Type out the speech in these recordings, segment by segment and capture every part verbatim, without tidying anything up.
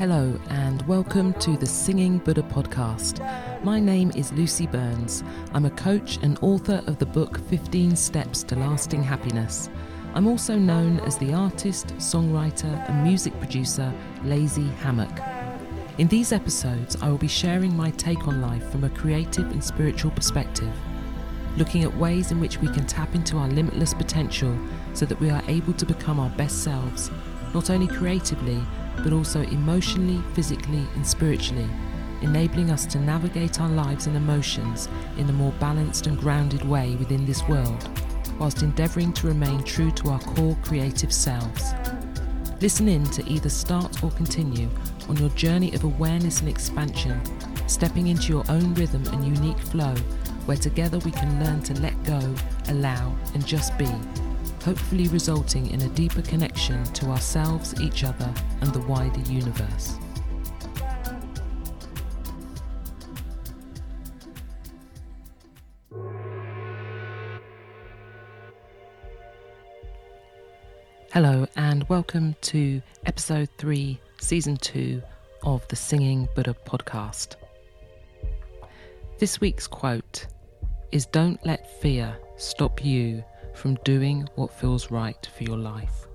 Hello and welcome to the Singing Buddha Podcast. My name is Lucy Burns. I'm a coach and author of the book fifteen Steps to Lasting Happiness. I'm also known as the artist, songwriter and music producer Lazy Hammock. In these episodes I will be sharing my take on life from a creative and spiritual perspective, looking at ways in which we can tap into our limitless potential so that we are able to become our best selves, not only creatively, but also emotionally, physically and spiritually, enabling us to navigate our lives and emotions in a more balanced and grounded way within this world, whilst endeavouring to remain true to our core creative selves. Listen in to either start or continue on your journey of awareness and expansion, stepping into your own rhythm and unique flow, where together we can learn to let go, allow and just be, hopefully resulting in a deeper connection to ourselves, each other, and the wider universe. Hello and welcome to episode three, season two of the Singing Buddha Podcast. This week's quote is, "Don't let fear stop you from doing what feels right for your life."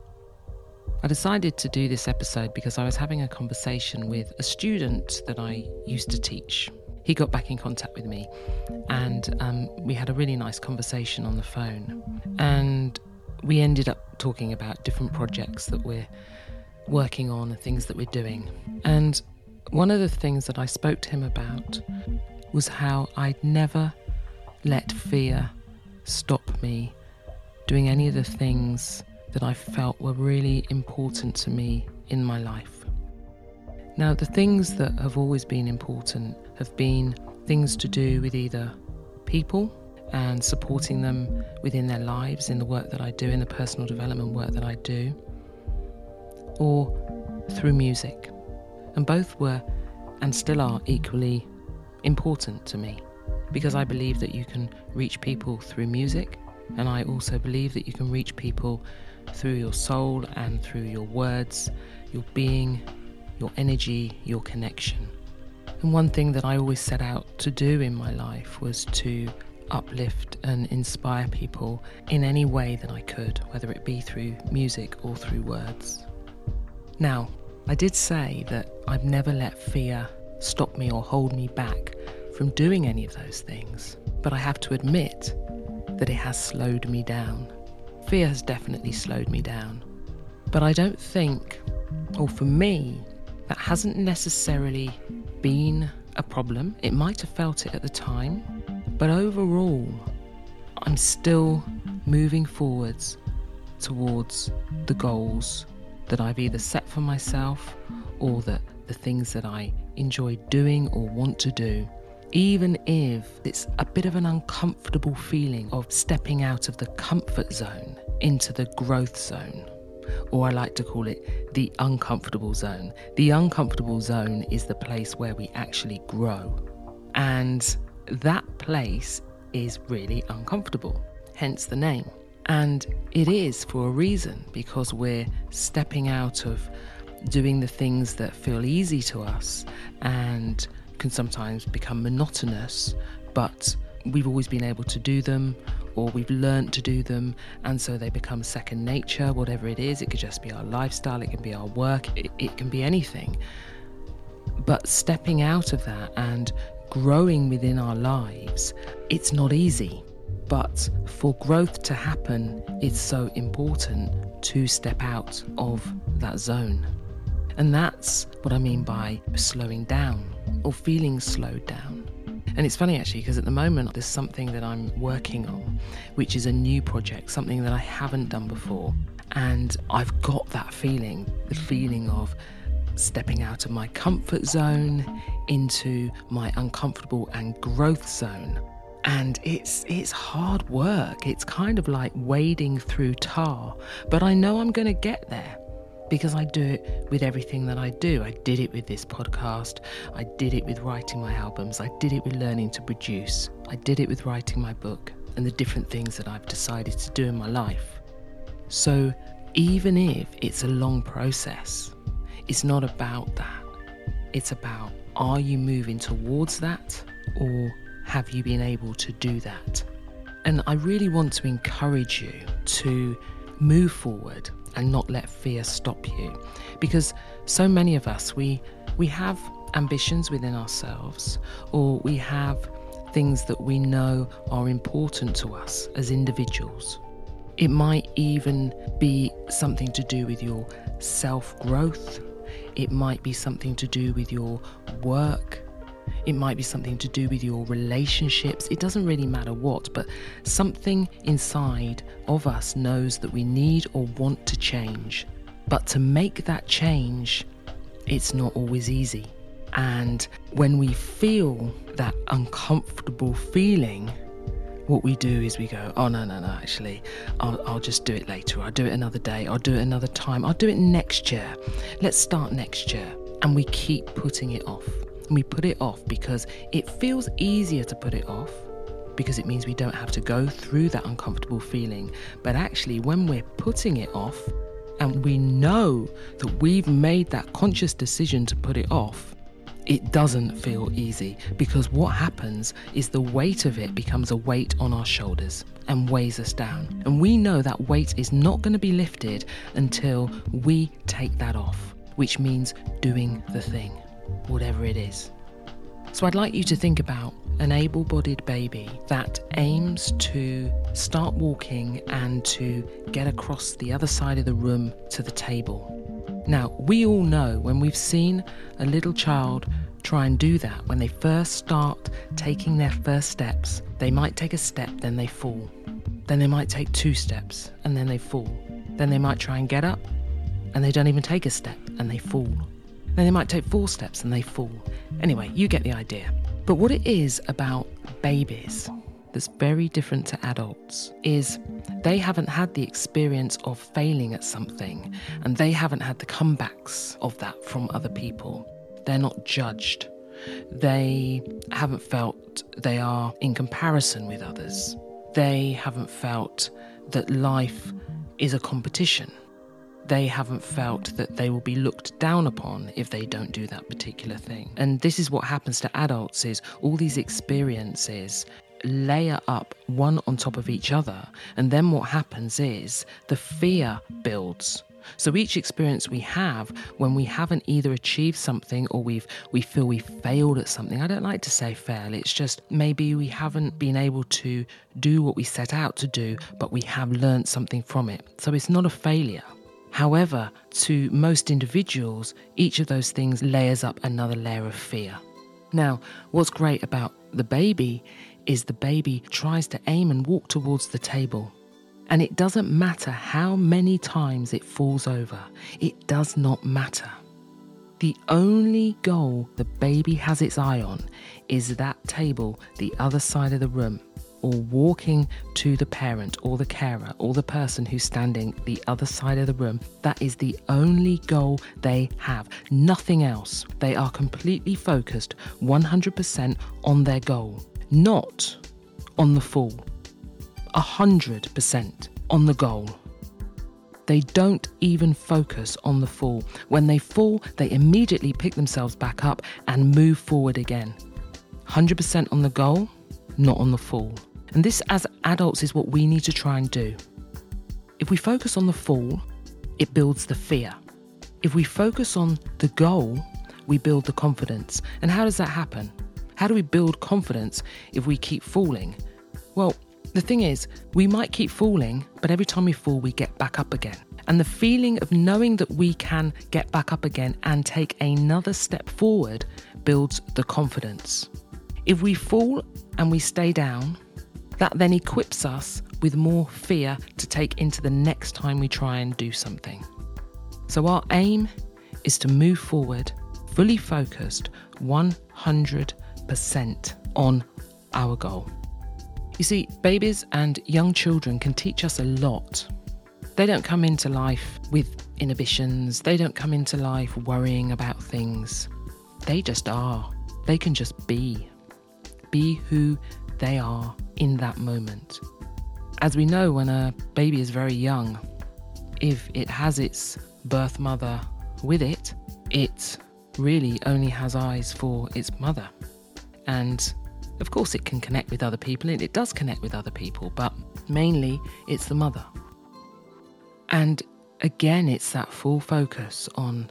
I decided to do this episode because I was having a conversation with a student that I used to teach. He got back in contact with me and um, we had a really nice conversation on the phone, and we ended up talking about different projects that we're working on and things that we're doing. And one of the things that I spoke to him about was how I'd never let fear stop me doing any of the things that I felt were really important to me in my life. Now, the things that have always been important have been things to do with either people and supporting them within their lives, in the work that I do, in the personal development work that I do, or through music. And both were, and still are, equally important to me, because I believe that you can reach people through music. And I also believe that you can reach people through your soul and through your words, your being, your energy, your connection. And one thing that I always set out to do in my life was to uplift and inspire people in any way that I could, whether it be through music or through words. Now, I did say that I've never let fear stop me or hold me back from doing any of those things, but I have to admit that it has slowed me down. Fear has definitely slowed me down. But I don't think, or for me, that hasn't necessarily been a problem. It might have felt it at the time, but overall, I'm still moving forwards towards the goals that I've either set for myself or that the things that I enjoy doing or want to do. Even if it's a bit of an uncomfortable feeling of stepping out of the comfort zone into the growth zone, or I like to call it the uncomfortable zone. The uncomfortable zone is the place where we actually grow, and that place is really uncomfortable, hence the name. And it is for a reason, because we're stepping out of doing the things that feel easy to us and can sometimes become monotonous, but we've always been able to do them, or we've learned to do them, and so they become second nature, whatever it is. It could just be our lifestyle, it can be our work, it, it can be anything. But stepping out of that and growing within our lives, it's not easy. But for growth to happen, it's so important to step out of that zone. And that's what I mean by slowing down, or feeling slowed down. And it's funny actually, because at the moment there's something that I'm working on, which is a new project, something that I haven't done before. And I've got that feeling, the feeling of stepping out of my comfort zone into my uncomfortable and growth zone. And it's it's hard work. It's kind of like wading through tar, but I know I'm going to get there, because I do it with everything that I do. I did it with this podcast. I did it with writing my albums. I did it with learning to produce. I did it with writing my book and the different things that I've decided to do in my life. So even if it's a long process, it's not about that. It's about, are you moving towards that, or have you been able to do that? And I really want to encourage you to move forward and not let fear stop you, because so many of us, we we have ambitions within ourselves, or we have things that we know are important to us as individuals. It might even be something to do with your self-growth. It might be something to do with your work. It might be something to do with your relationships. It doesn't really matter what, but something inside of us knows that we need or want to change. But to make that change, it's not always easy. And when we feel that uncomfortable feeling, what we do is we go, oh, no, no, no, actually, I'll, I'll just do it later. I'll do it another day. I'll do it another time. I'll do it next year. Let's start next year. And we keep putting it off. And we put it off because it feels easier to put it off, because it means we don't have to go through that uncomfortable feeling. But actually, when we're putting it off and we know that we've made that conscious decision to put it off, it doesn't feel easy, because what happens is the weight of it becomes a weight on our shoulders and weighs us down. And we know that weight is not going to be lifted until we take that off, which means doing the thing, whatever it is. So I'd like you to think about an able-bodied baby that aims to start walking and to get across the other side of the room to the table. Now, we all know when we've seen a little child try and do that, when they first start taking their first steps, they might take a step, then they fall. Then they might take two steps, and then they fall. Then they might try and get up, and they don't even take a step, and they fall. Then they might take four steps, and they fall. Anyway, you get the idea. But what it is about babies that's very different to adults is they haven't had the experience of failing at something, and they haven't had the comebacks of that from other people. They're not judged. They haven't felt they are in comparison with others. They haven't felt that life is a competition. They haven't felt that they will be looked down upon if they don't do that particular thing. And this is what happens to adults, is all these experiences layer up one on top of each other, and then what happens is the fear builds. So each experience we have when we haven't either achieved something, or we've we feel we failed at something — I don't like to say fail, it's just maybe we haven't been able to do what we set out to do, but we have learned something from it, so it's not a failure. However, to most individuals, each of those things layers up another layer of fear. Now, what's great about the baby is the baby tries to aim and walk towards the table. And it doesn't matter how many times it falls over. It does not matter. The only goal the baby has its eye on is that table, the other side of the room, or walking to the parent or the carer or the person who's standing the other side of the room. That is the only goal they have, nothing else. They are completely focused one hundred percent on their goal. Not on the fall, one hundred percent on the goal. They don't even focus on the fall. When they fall, they immediately pick themselves back up and move forward again. one hundred percent on the goal, not on the fall. And this, as adults, is what we need to try and do. If we focus on the fall, it builds the fear. If we focus on the goal, we build the confidence. And how does that happen? How do we build confidence if we keep falling? Well, the thing is, we might keep falling, but every time we fall, we get back up again. And the feeling of knowing that we can get back up again and take another step forward builds the confidence. If we fall and we stay down, that then equips us with more fear to take into the next time we try and do something. So our aim is to move forward, fully focused, one hundred percent. percent on our goal. You see, babies and young children can teach us a lot. They don't come into life with inhibitions. They don't come into life worrying about things. They just are. They can just be. Be who they are in that moment. As we know, when a baby is very young, if it has its birth mother with it, it really only has eyes for its mother. And of course it can connect with other people, and it does connect with other people, but mainly it's the mother. And again, it's that full focus on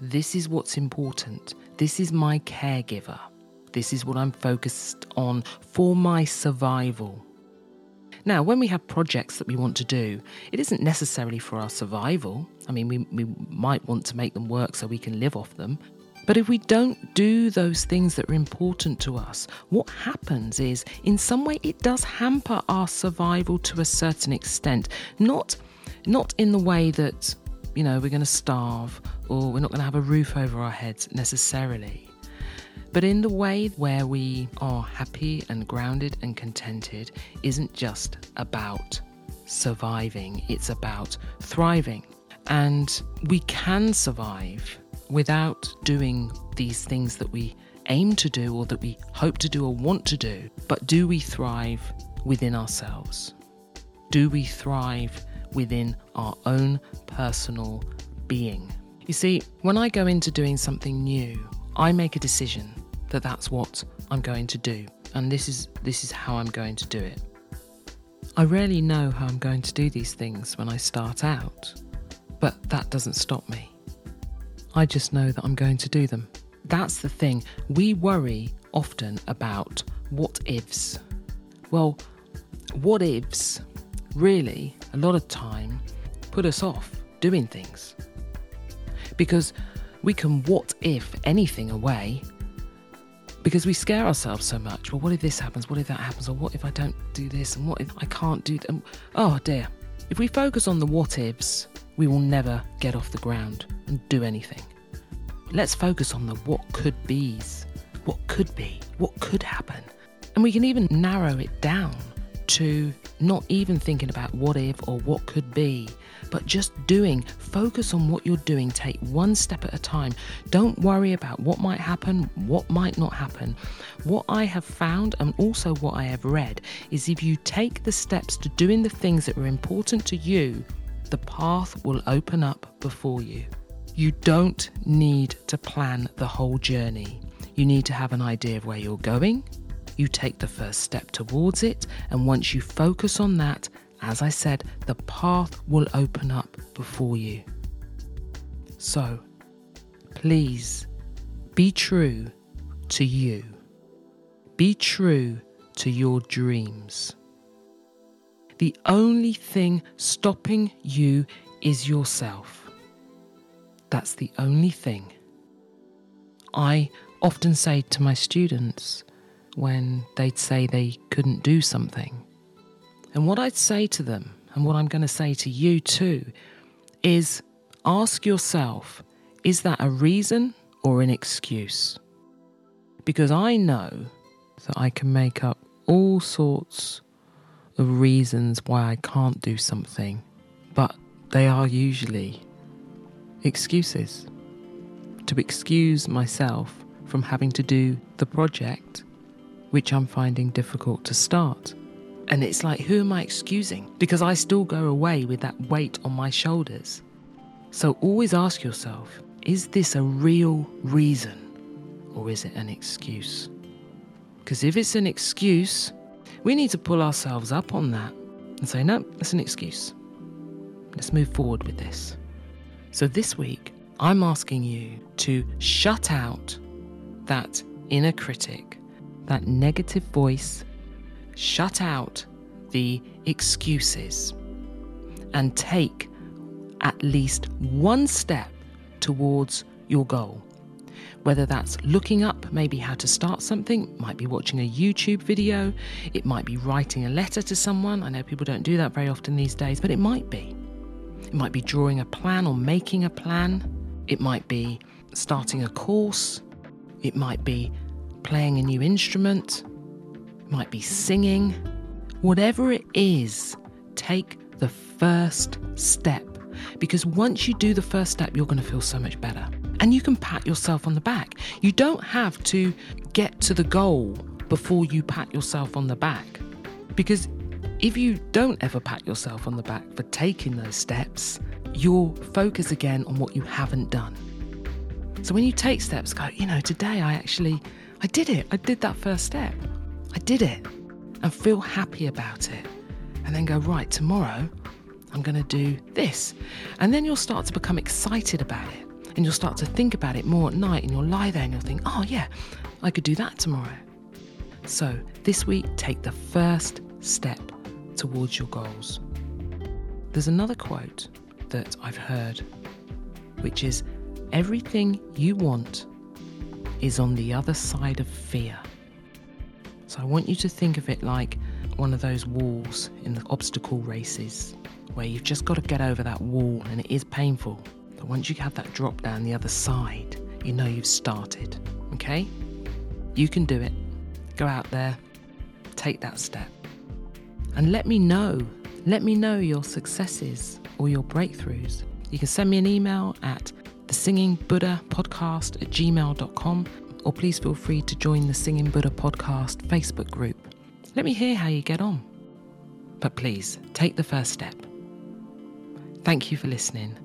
this is what's important. This is my caregiver. This is what I'm focused on for my survival. Now, when we have projects that we want to do, it isn't necessarily for our survival. I mean, we, we might want to make them work so we can live off them. But if we don't do those things that are important to us, what happens is, in some way, it does hamper our survival to a certain extent. Not, not in the way that, you know, we're going to starve or we're not going to have a roof over our heads necessarily. But in the way where we are happy and grounded and contented isn't just about surviving, it's about thriving. And we can survive without doing these things that we aim to do or that we hope to do or want to do. But do we thrive within ourselves? Do we thrive within our own personal being? You see, when I go into doing something new, I make a decision that that's what I'm going to do, and this is this is how I'm going to do it. I rarely know how I'm going to do these things when I start out, but that doesn't stop me. I just know that I'm going to do them. That's the thing. We worry often about what ifs. Well, what ifs really, a lot of time, put us off doing things. Because we can what if anything away because we scare ourselves so much. Well, what if this happens? What if that happens? Or what if I don't do this? And what if I can't do that? Oh dear. If we focus on the what ifs, we will never get off the ground and do anything. Let's focus on the what could be's. What could be? What could happen? And we can even narrow it down to not even thinking about what if or what could be, but just doing. Focus on what you're doing. Take one step at a time. Don't worry about what might happen, what might not happen. What I have found, and also what I have read, is if you take the steps to doing the things that are important to you, the path will open up before you. You don't need to plan the whole journey. You need to have an idea of where you're going. You take the first step towards it, and once you focus on that, as I said, the path will open up before you. So, please be true to you. Be true to your dreams. The only thing stopping you is yourself. That's the only thing. I often say to my students, when they'd say they couldn't do something. And what I'd say to them, and what I'm going to say to you too, is ask yourself, is that a reason or an excuse? Because I know that I can make up all sorts of reasons why I can't do something, but they are usually excuses. To excuse myself from having to do the project, which I'm finding difficult to start. And it's like, who am I excusing? Because I still go away with that weight on my shoulders. So always ask yourself, is this a real reason or is it an excuse? Because if it's an excuse, we need to pull ourselves up on that and say, no, that's an excuse. Let's move forward with this. So this week, I'm asking you to shut out that inner critic, that negative voice, shut out the excuses, and take at least one step towards your goal. Whether that's looking up maybe how to start something, might be watching a YouTube video, it might be writing a letter to someone. I know people don't do that very often these days, but it might be. It might be drawing a plan or making a plan. It might be starting a course. It might be playing a new instrument, might be singing. Whatever it is, take the first step. Because once you do the first step, you're going to feel so much better. And you can pat yourself on the back. You don't have to get to the goal before you pat yourself on the back. Because if you don't ever pat yourself on the back for taking those steps, you'll focus again on what you haven't done. So when you take steps, go, you know, today I actually, I did it. I did that first step. I did it. And feel happy about it. And then go, right, tomorrow I'm going to do this. And then you'll start to become excited about it. And you'll start to think about it more at night, and you'll lie there and you'll think, oh yeah, I could do that tomorrow. So this week, take the first step towards your goals. There's another quote that I've heard, which is, everything you want is on the other side of fear. So I want you to think of it like one of those walls in the obstacle races, where you've just got to get over that wall, and it is painful. But once you have that drop down the other side, you know you've started, okay? You can do it. Go out there, take that step. And let me know, let me know your successes or your breakthroughs. You can send me an email at the Singing Buddha Podcast at gmail dot com, or please feel free to join the Singing Buddha Podcast Facebook group. Let me hear how you get on. But please, take the first step. Thank you for listening.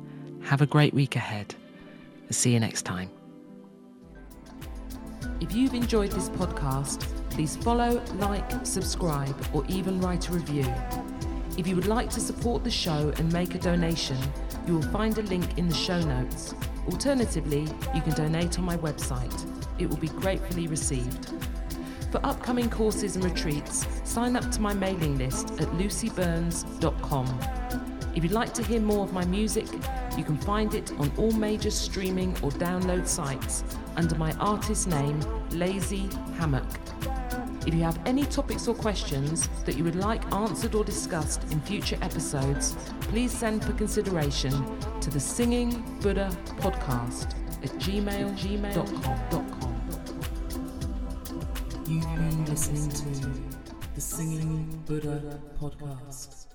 Have a great week ahead. See you next time. If you've enjoyed this podcast, please follow, like, subscribe, or even write a review. If you would like to support the show and make a donation, you will find a link in the show notes. Alternatively, you can donate on my website. It will be gratefully received. For upcoming courses and retreats, sign up to my mailing list at lucy burns dot com. If you'd like to hear more of my music, you can find it on all major streaming or download sites under my artist name, Lazy Hammock. If you have any topics or questions that you would like answered or discussed in future episodes, please send for consideration to the Singing Buddha Podcast at gmail dot com. You've been listening to the Singing Buddha Podcast.